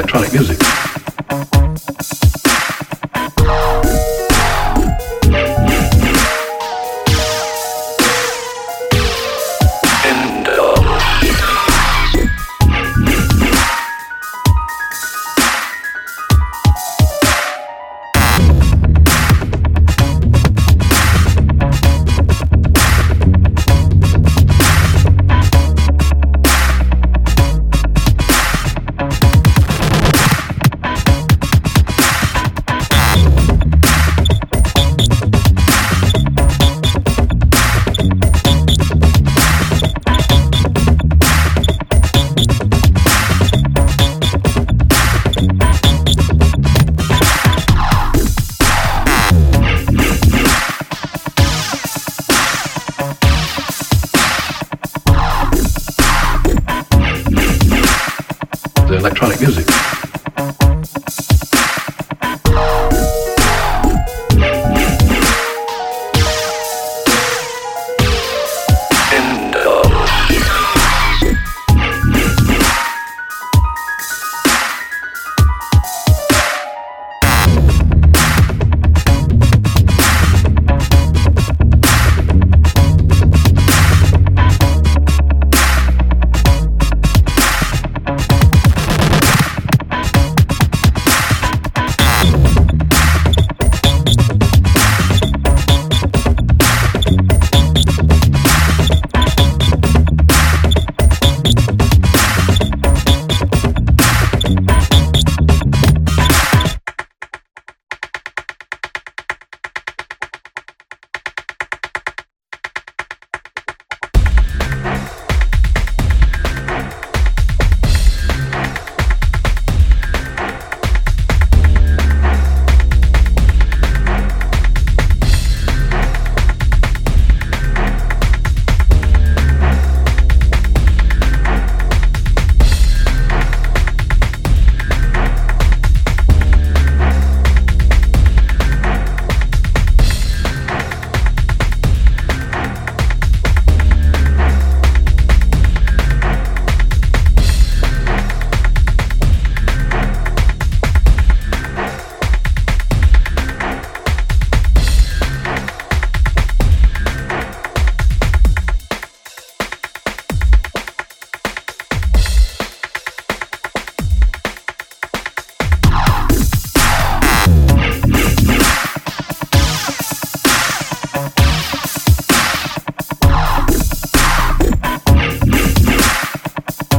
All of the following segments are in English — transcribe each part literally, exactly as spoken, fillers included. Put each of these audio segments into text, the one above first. electronic music. Electronic music. End of.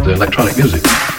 Electronic music.